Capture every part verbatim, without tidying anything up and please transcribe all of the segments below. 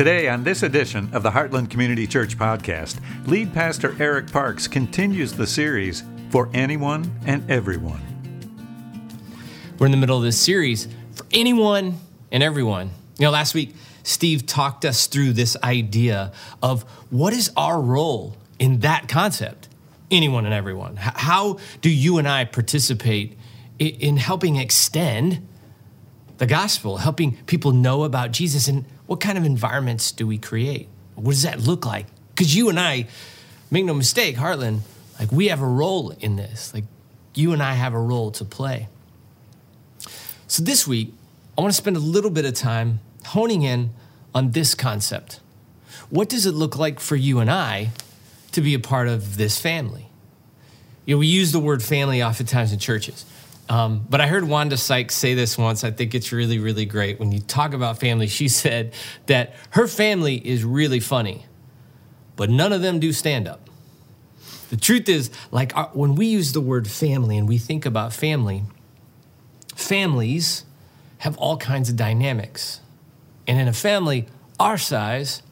Today on this edition of the Heartland Community Church podcast, lead pastor Eric Parks continues the series For Anyone and Everyone. We're in the middle of this series, For Anyone and Everyone. You know, last week, Steve talked us through this idea of what is our role in that concept, anyone and everyone. How do you and I participate in helping extend the gospel, helping people know about Jesus, and what kind of environments do we create? What does that look like? Because you and I, make no mistake, Heartland, like we have a role in this. Like you and I have a role to play. So this week, I want to spend a little bit of time honing in on this concept. What does it look like for you and I to be a part of this family? You know, we use the word family oftentimes in churches. Um, but I heard Wanda Sykes say this once. I think it's really, really great. When you talk about family, she said that her family is really funny, but none of them do stand-up. The truth is, like our, when we use the word family and we think about family, families have all kinds of dynamics. And in a family our size,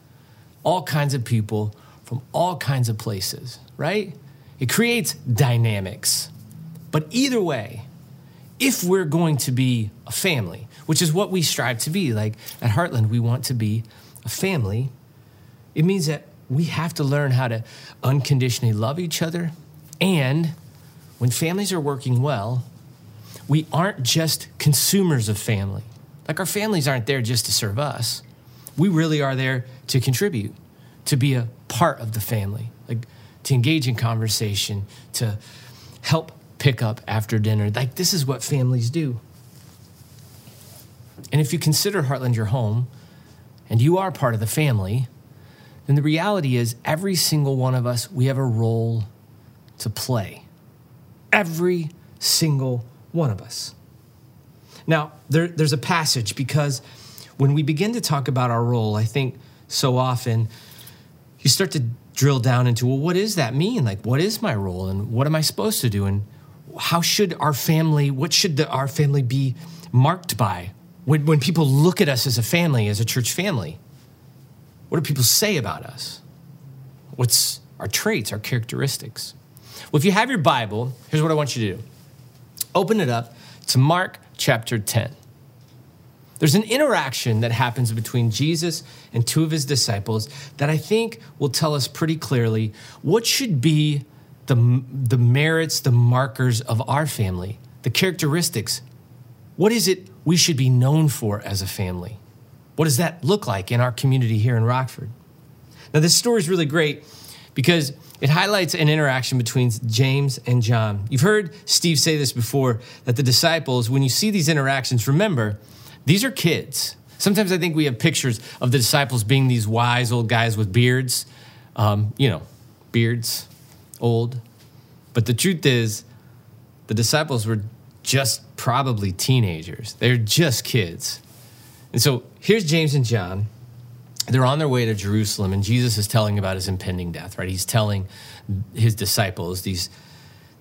all kinds of people from all kinds of places, right? It creates dynamics. But either way, if we're going to be a family, which is what we strive to be, like at Heartland, we want to be a family, it means that we have to learn how to unconditionally love each other. And when families are working well, we aren't just consumers of family. Like our families aren't there just to serve us. We really are there to contribute, to be a part of the family, like to engage in conversation, to help pick up after dinner. Like this is what families do. And if you consider Heartland your home and you are part of the family, then the reality is every single one of us, we have a role to play. Every single one of us. Now, there, there's a passage because when we begin to talk about our role, I think so often you start to drill down into, well, what does that mean? Like, what is my role and what am I supposed to do? And how should our family, what should the, our family be marked by? When, when people look at us as a family, as a church family, what do people say about us? What's our traits, our characteristics? Well, if you have your Bible, here's what I want you to do. Open it up to Mark chapter ten. There's an interaction that happens between Jesus and two of his disciples that I think will tell us pretty clearly what should be The, the merits, the markers of our family, the characteristics. What is it we should be known for as a family? What does that look like in our community here in Rockford? Now, this story is really great because it highlights an interaction between James and John. You've heard Steve say this before, that the disciples, when you see these interactions, remember, these are kids. Sometimes I think we have pictures of the disciples being these wise old guys with beards, um, you know, beards. Old, but the truth is the disciples were just probably teenagers. They're just kids. And so here's James and John. They're on their way to Jerusalem, and Jesus is telling about his impending death, right? He's telling his disciples, these,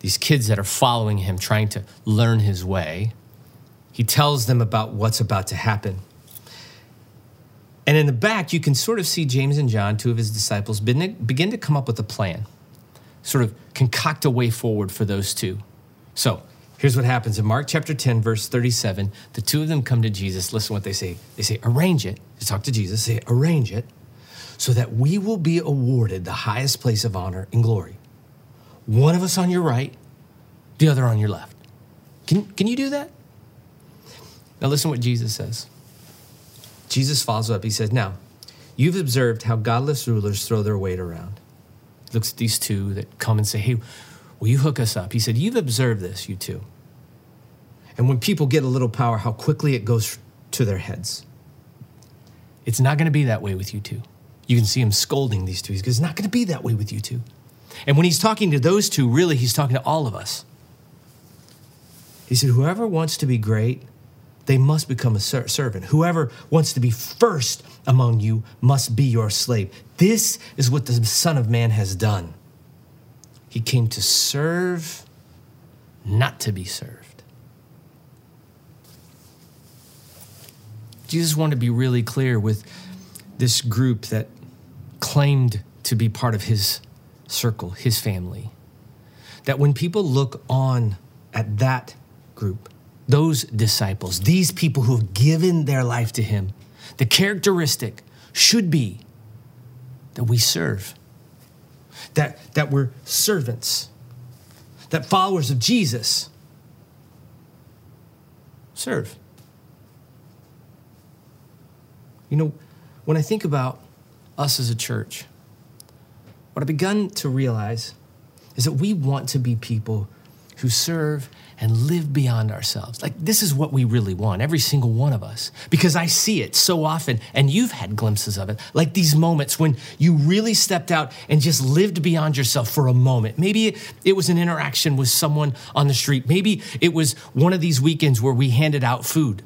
these kids that are following him, trying to learn his way. He tells them about what's about to happen. And in the back, you can sort of see James and John, two of his disciples, begin to come up with a plan. Sort of concoct a way forward for those two. So here's what happens in Mark chapter ten, verse thirty-seven. The two of them come to Jesus. Listen to what they say. They say, arrange it. They talk to Jesus. They say, arrange it so that we will be awarded the highest place of honor and glory. One of us on your right, the other on your left. Can, can you do that? Now listen to what Jesus says. Jesus follows up. He says, now, you've observed how godless rulers throw their weight around. Looks at these two that come and say, hey, will you hook us up? He said, you've observed this, you two. And when people get a little power, how quickly it goes to their heads. It's not going to be that way with you two. You can see him scolding these two. He goes, it's not going to be that way with you two. And when he's talking to those two, really, he's talking to all of us. He said, whoever wants to be great, they must become a ser- servant. Whoever wants to be first among you must be your slave. This is what the Son of Man has done. He came to serve, not to be served. Jesus wanted to be really clear with this group that claimed to be part of his circle, his family, that when people look on at that group, those disciples, these people who have given their life to him, the characteristic should be that we serve, that, that we're servants, that followers of Jesus serve. You know, when I think about us as a church, what I've begun to realize is that we want to be people who serve and live beyond ourselves. Like, this is what we really want, every single one of us, because I see it so often, and you've had glimpses of it, like these moments when you really stepped out and just lived beyond yourself for a moment. Maybe it was an interaction with someone on the street. Maybe it was one of these weekends where we handed out food.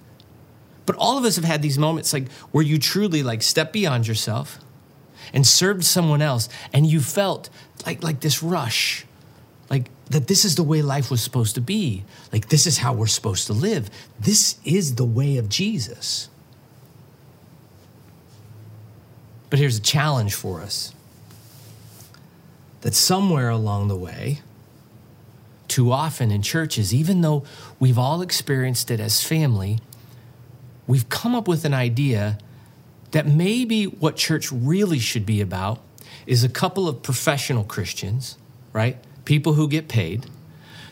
But all of us have had these moments like where you truly like stepped beyond yourself and served someone else, and you felt like, like this rush, like that this is the way life was supposed to be. Like, this is how we're supposed to live. This is the way of Jesus. But here's a challenge for us, that somewhere along the way, too often in churches, even though we've all experienced it as family, we've come up with an idea that maybe what church really should be about is a couple of professional Christians, right? People who get paid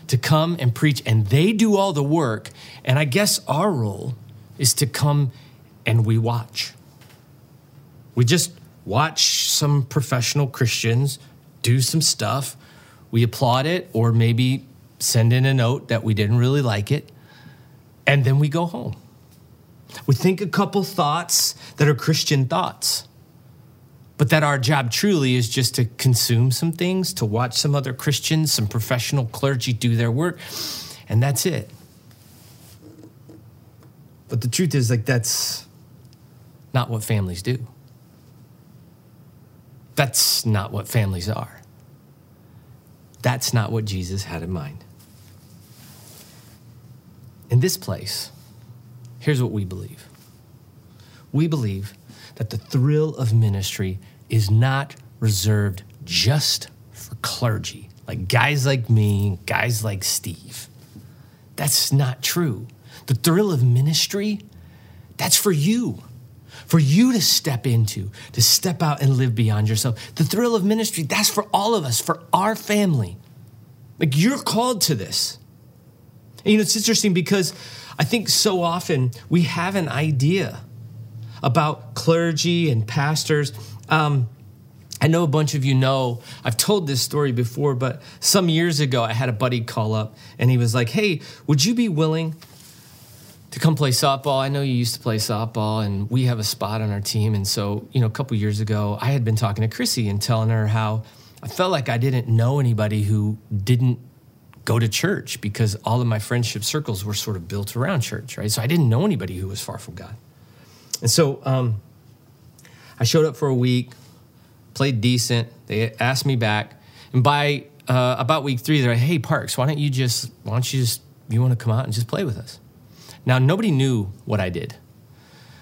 to come and preach, and they do all the work. And I guess our role is to come and we watch. We just watch some professional Christians do some stuff. We applaud it, or maybe send in a note that we didn't really like it. And then we go home. We think a couple thoughts that are Christian thoughts, but that our job truly is just to consume some things, to watch some other Christians, some professional clergy do their work, and that's it. But the truth is, like, that's not what families do. That's not what families are. That's not what Jesus had in mind. In this place, here's what we believe. We believe that the thrill of ministry is not reserved just for clergy, like guys like me, guys like Steve. That's not true. The thrill of ministry, that's for you, for you to step into, to step out and live beyond yourself. The thrill of ministry, that's for all of us, for our family. Like, you're called to this. And, you know, it's interesting because I think so often we have an idea about clergy and pastors. Um, I know a bunch of you know, I've told this story before, but some years ago I had a buddy call up and he was like, hey, would you be willing to come play softball? I know you used to play softball and we have a spot on our team. And so, you know, a couple years ago, I had been talking to Chrissy and telling her how I felt like I didn't know anybody who didn't go to church, because all of my friendship circles were sort of built around church, right? So I didn't know anybody who was far from God. And so um, I showed up for a week, played decent. They asked me back. And by uh, about week three, they're like, hey, Parks, why don't you just, why don't you just, you want to come out and just play with us? Now, nobody knew what I did.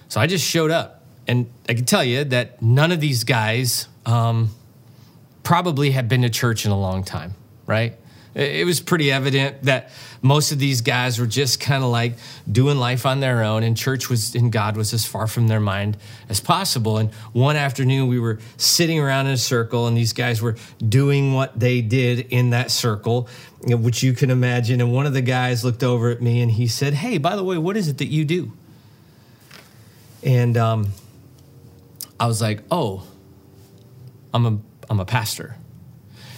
So I just showed up. And I can tell you that none of these guys um, probably had been to church in a long time, right? It was pretty evident that most of these guys were just kind of like doing life on their own, and church was, and God was as far from their mind as possible. And one afternoon we were sitting around in a circle, and these guys were doing what they did in that circle, which you can imagine. And one of the guys looked over at me and he said, hey, by the way, what is it that you do? And um, I was like, oh, I'm a I'm a pastor.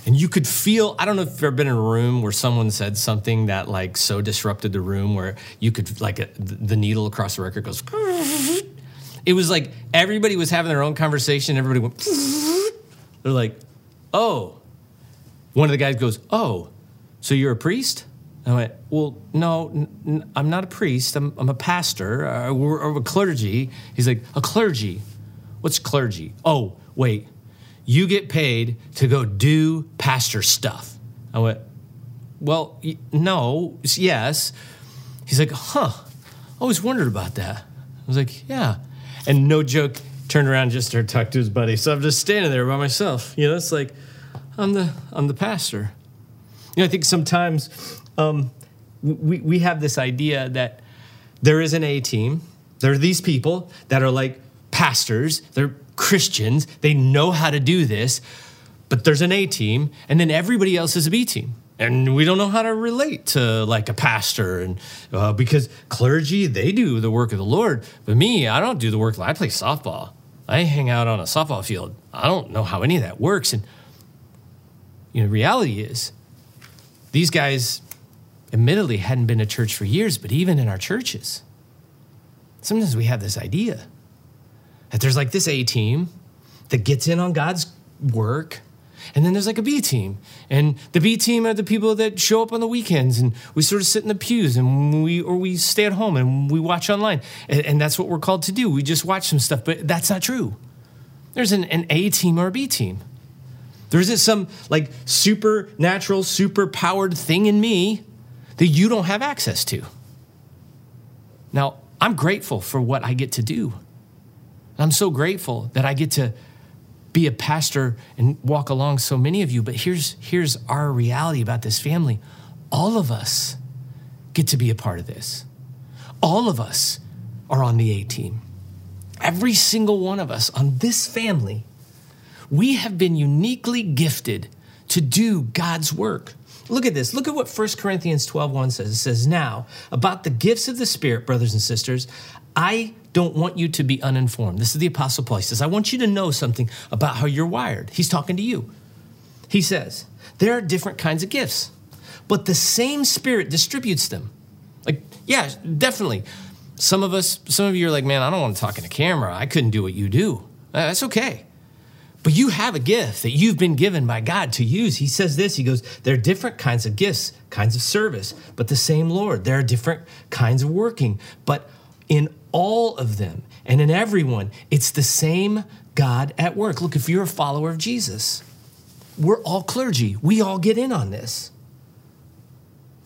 And you could feel, I don't know if you've ever been in a room where someone said something that like so disrupted the room where you could like a, the needle across the record goes. It was like everybody was having their own conversation. Everybody went. They're like, oh, one of the guys goes, oh, so you're a priest? And I went, well, no, n- n- I'm not a priest. I'm, I'm a pastor uh, or, or a clergy. He's like, a clergy? What's clergy? Oh, wait. You get paid to go do pastor stuff. I went, well, no, yes. He's like, huh, I always wondered about that. I was like, yeah. And no joke, turned around and just started talking to his buddy. So I'm just standing there by myself. You know, it's like, I'm the I'm the pastor. You know, I think sometimes um, we we have this idea that there is an A team. There are these people that are like pastors. They're Christians. They know how to do this. But there's an A team, and then everybody else is a B team. And we don't know how to relate to like a pastor, and uh, because clergy, they do the work of the Lord. But me, I don't do the work. I play softball. I hang out on a softball field. I don't know how any of that works. And you know, the reality is these guys admittedly hadn't been to church for years, but even in our churches, sometimes we have this idea that there's like this A team that gets in on God's work. And then there's like a B team. And the B team are the people that show up on the weekends, and we sort of sit in the pews, and we or we stay at home and we watch online. And, and that's what we're called to do. We just watch some stuff, but that's not true. There's an, an A team or a B team. There isn't some like supernatural, super-powered thing in me that you don't have access to. Now, I'm grateful for what I get to do. I'm so grateful that I get to be a pastor and walk along so many of you, but here's here's our reality about this family. All of us get to be a part of this. All of us are on the A team. Every single one of us on this family, we have been uniquely gifted to do God's work. Look at this. Look at what First Corinthians twelve one says. It says, now, about the gifts of the Spirit, brothers and sisters, I don't want you to be uninformed. This is the Apostle Paul. He says, I want you to know something about how you're wired. He's talking to you. He says, there are different kinds of gifts, but the same Spirit distributes them. Like, yeah, definitely. Some of us, some of you are like, man, I don't want to talk in a camera. I couldn't do what you do. That's okay. But you have a gift that you've been given by God to use. He says this, he goes, there are different kinds of gifts, kinds of service, but the same Lord. There are different kinds of working, but in all of them and in everyone, it's the same God at work. Look, if you're a follower of Jesus, we're all clergy. We all get in on this.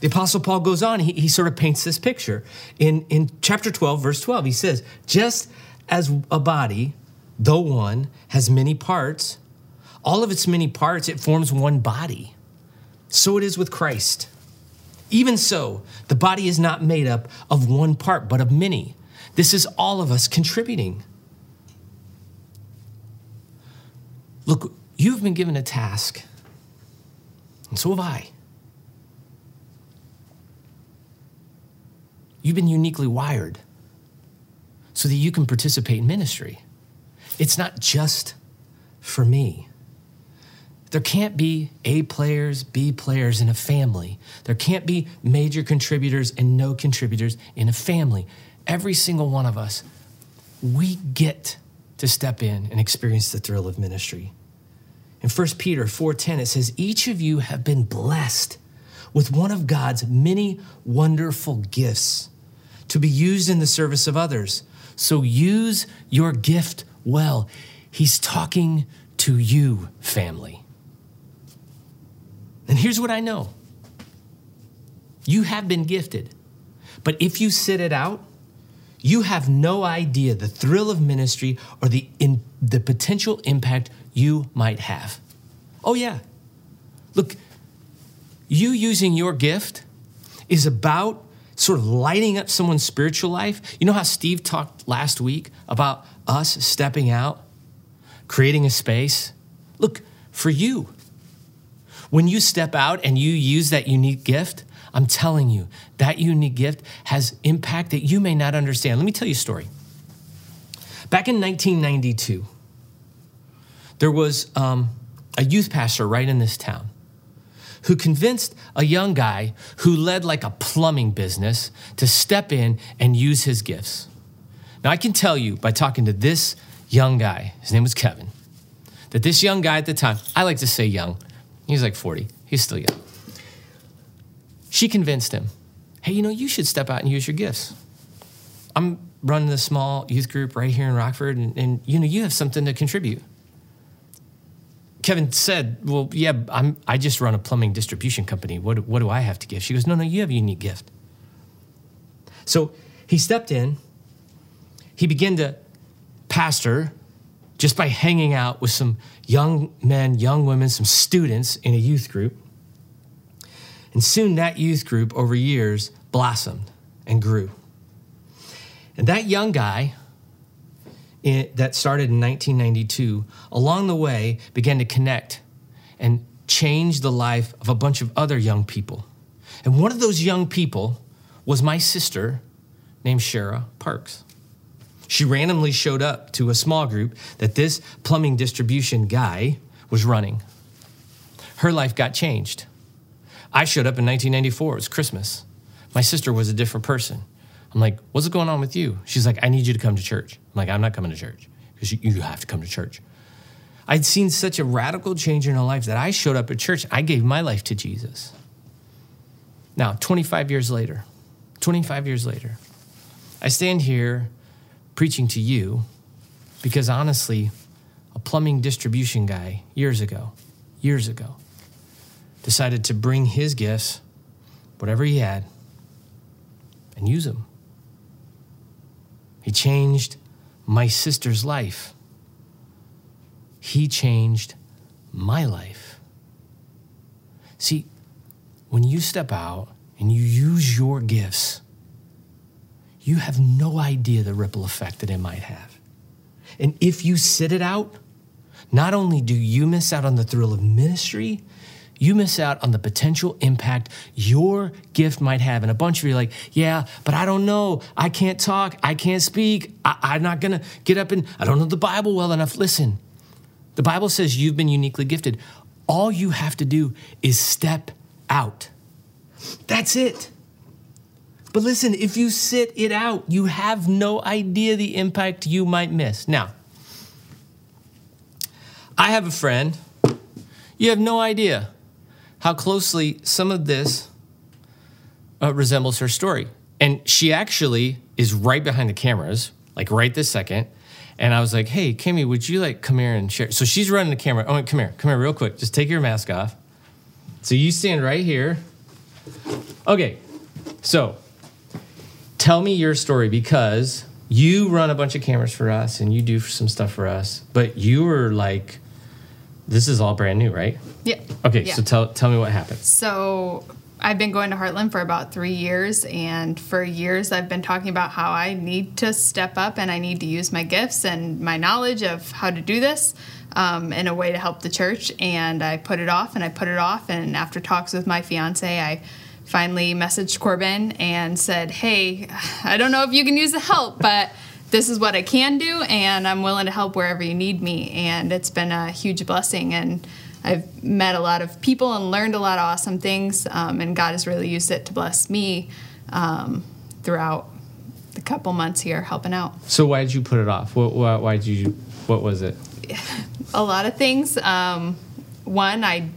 The Apostle Paul goes on. He, he sort of paints this picture. In, in chapter twelve, verse twelve, he says, just as a body, though one, has many parts, all of its many parts, it forms one body. So it is with Christ. Even so, the body is not made up of one part, but of many. This is all of us contributing. Look, you've been given a task, and so have I. You've been uniquely wired so that you can participate in ministry. It's not just for me. There can't be A players, B players in a family. There can't be major contributors and no contributors in a family. Every single one of us, we get to step in and experience the thrill of ministry. In First Peter four ten, it says, each of you have been blessed with one of God's many wonderful gifts to be used in the service of others. So use your gift well. He's talking to you, family. And here's what I know. You have been gifted, but if you sit it out, you have no idea the thrill of ministry or the in, the potential impact you might have. Oh yeah, look, you using your gift is about sort of lighting up someone's spiritual life. You know how Steve talked last week about us stepping out, creating a space? Look, for you, when you step out and you use that unique gift, I'm telling you, that unique gift has impact that you may not understand. Let me tell you a story. Back in nineteen ninety-two, there was um, a youth pastor right in this town who convinced a young guy who led like a plumbing business to step in and use his gifts. Now, I can tell you by talking to this young guy, his name was Kevin, that this young guy at the time, I like to say young, he's like forty, he's still young. She convinced him, hey, you know, you should step out and use your gifts. I'm running a small youth group right here in Rockford, and, and you know, you have something to contribute. Kevin said, well, yeah, I'm, I just run a plumbing distribution company. What, what do I have to give? She goes, no, no, you have a unique gift. So he stepped in. He began to pastor just by hanging out with some young men, young women, some students in a youth group. And soon that youth group over years blossomed and grew. And that young guy it, that started in nineteen ninety-two, along the way began to connect and change the life of a bunch of other young people. And one of those young people was my sister named Shara Parks. She randomly showed up to a small group that this plumbing distribution guy was running. Her life got changed. I showed up in nineteen ninety-four, it was Christmas. My sister was a different person. I'm like, what's going on with you? She's like, I need you to come to church. I'm like, I'm not coming to church, because you, you have to come to church. I'd seen such a radical change in her life that I showed up at church. I gave my life to Jesus. Now, twenty-five years later, twenty-five years later, I stand here preaching to you because honestly, a plumbing distribution guy years ago, years ago, decided to bring his gifts, whatever he had, and use them. He changed my sister's life. He changed my life. See, when you step out and you use your gifts, you have no idea the ripple effect that it might have. And if you sit it out, not only do you miss out on the thrill of ministry, you miss out on the potential impact your gift might have. And a bunch of you are like, yeah, but I don't know. I can't talk. I can't speak. I, I'm not going to get up and I don't know the Bible well enough. Listen. The Bible says you've been uniquely gifted. All you have to do is step out. That's it. But listen, if you sit it out, you have no idea the impact you might miss. Now, I have a friend. You have no idea how closely some of this uh, resembles her story. And she actually is right behind the cameras, like right this second. And I was like, hey, Kimmy, would you like come here and share? So she's running the camera. Oh, come here, come here real quick. Just take your mask off. So you stand right here. Okay, so tell me your story because you run a bunch of cameras for us and you do some stuff for us. But you were like, this is all brand new, right? Yeah. Okay, yeah. so tell tell me what happened. So I've been going to Heartland for about three years, and for years I've been talking about how I need to step up and I need to use my gifts and my knowledge of how to do this um, in a way to help the church, and I put it off and I put it off, and after talks with my fiancé, I finally messaged Corbin and said, hey, I don't know if you can use the help, but this is what I can do, and I'm willing to help wherever you need me, and it's been a huge blessing, and I've met a lot of people and learned a lot of awesome things, um, and God has really used it to bless me um, throughout the couple months here helping out. So why did you put it off? What, why, why did you? What was it? A lot of things. Um, one, I,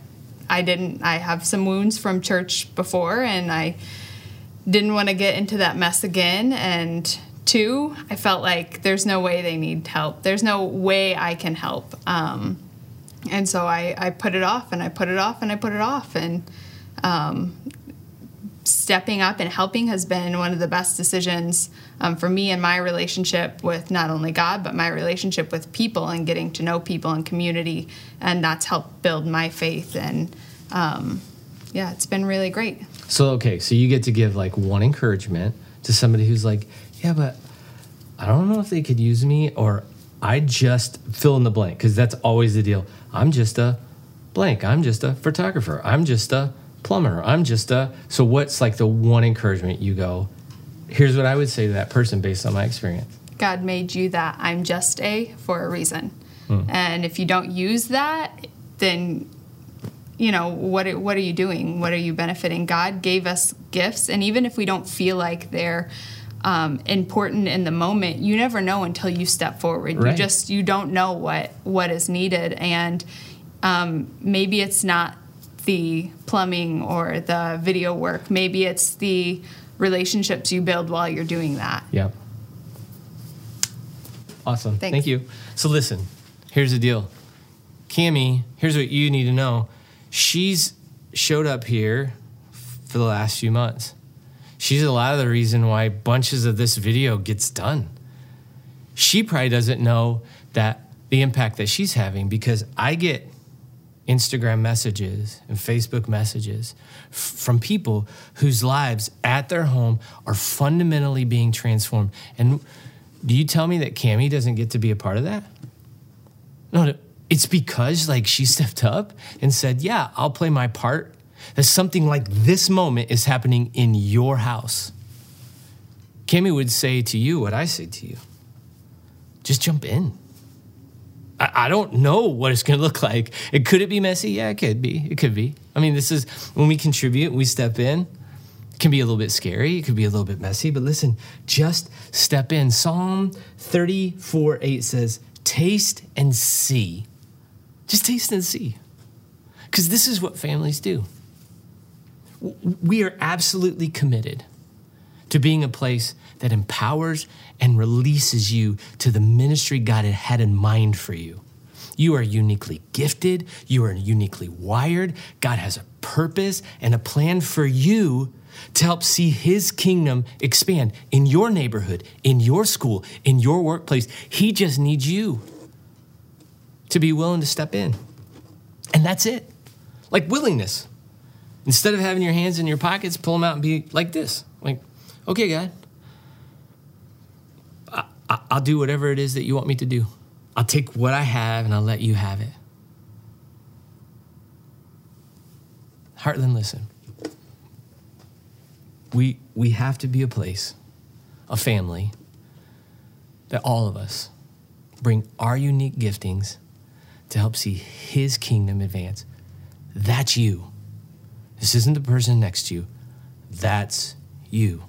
I didn't. I have some wounds from church before, and I didn't want to get into that mess again. And two, I felt like there's no way they need help. There's no way I can help. Um, And so I, I put it off, and I put it off, and I put it off. And um, stepping up and helping has been one of the best decisions um, for me in my relationship with not only God, but my relationship with people and getting to know people and community. And that's helped build my faith. And, um, yeah, it's been really great. So, okay, so you get to give, like, one encouragement to somebody who's like, yeah, but I don't know if they could use me, or I just fill in the blank, because that's always the deal. I'm just a blank. I'm just a photographer. I'm just a plumber. I'm just a... So what's like the one encouragement you go, here's what I would say to that person based on my experience? God made you that I'm just a for a reason. Mm. And if you don't use that, then, you know, what what are you doing? What are you benefiting? God gave us gifts, and even if we don't feel like they're Um, important in the moment, you never know until you step forward. Right. You just you don't know what what is needed, and um, maybe it's not the plumbing or the video work. Maybe it's the relationships you build while you're doing that. Yeah. Awesome. Thanks. Thank you. So listen, here's the deal, Cammie. Here's what you need to know. She's showed up here for the last few months. She's a lot of the reason why bunches of this video gets done. She probably doesn't know that the impact that she's having, because I get Instagram messages and Facebook messages f- from people whose lives at their home are fundamentally being transformed. And do you tell me that Cammie doesn't get to be a part of that? No, it's because like she stepped up and said, yeah, I'll play my part. That something like this moment is happening in your house. Cammie would say to you what I say to you. Just jump in. I don't know what it's going to look like. It could it be messy? Yeah, it could be. It could be. I mean, this is when we contribute, we step in. It can be a little bit scary. It could be a little bit messy. But listen, just step in. Psalm thirty-four eight says, taste and see. Just taste and see. Because this is what families do. We are absolutely committed to being a place that empowers and releases you to the ministry God had in mind for you. You are uniquely gifted. You are uniquely wired. God has a purpose and a plan for you to help see his kingdom expand in your neighborhood, in your school, in your workplace. He just needs you to be willing to step in. And that's it. Like willingness. Instead of having your hands in your pockets, pull them out and be like this. Like, okay, God, I'll do whatever it is that you want me to do. I'll take what I have and I'll let you have it. Heartland, listen. We we have to be a place, a family, that all of us bring our unique giftings to help see his kingdom advance. That's you. This isn't the person next to you. That's you.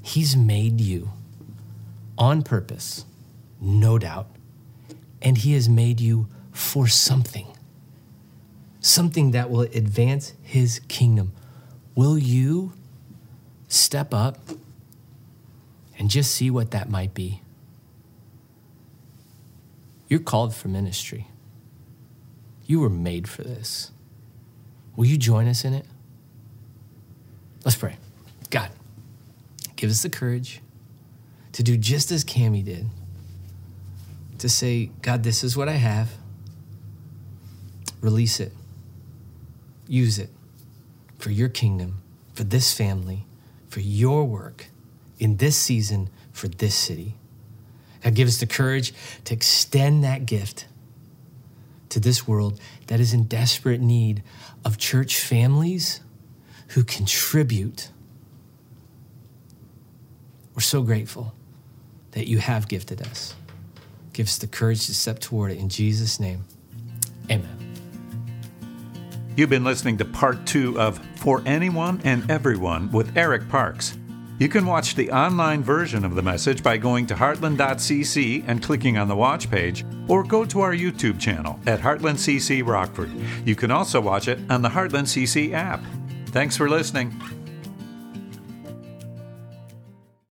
He's made you. On purpose, no doubt, and he has made you for something, something that will advance his kingdom. Will you step up and just see what that might be? You're called for ministry. You were made for this. Will you join us in it? Let's pray. God, give us the courage to do just as Cammie did, to say, God, this is what I have. Release it. Use it for your kingdom, for this family, for your work, in this season, for this city. God, give us the courage to extend that gift to this world that is in desperate need of church families who contribute. We're so grateful that you have gifted us. Give us the courage to step toward it. In Jesus' name, amen. You've been listening to part two of For Anyone and Everyone with Eric Parks. You can watch the online version of the message by going to heartland dot c c and clicking on the watch page, or go to our YouTube channel at Heartland C C Rockford. You can also watch it on the Heartland C C app. Thanks for listening.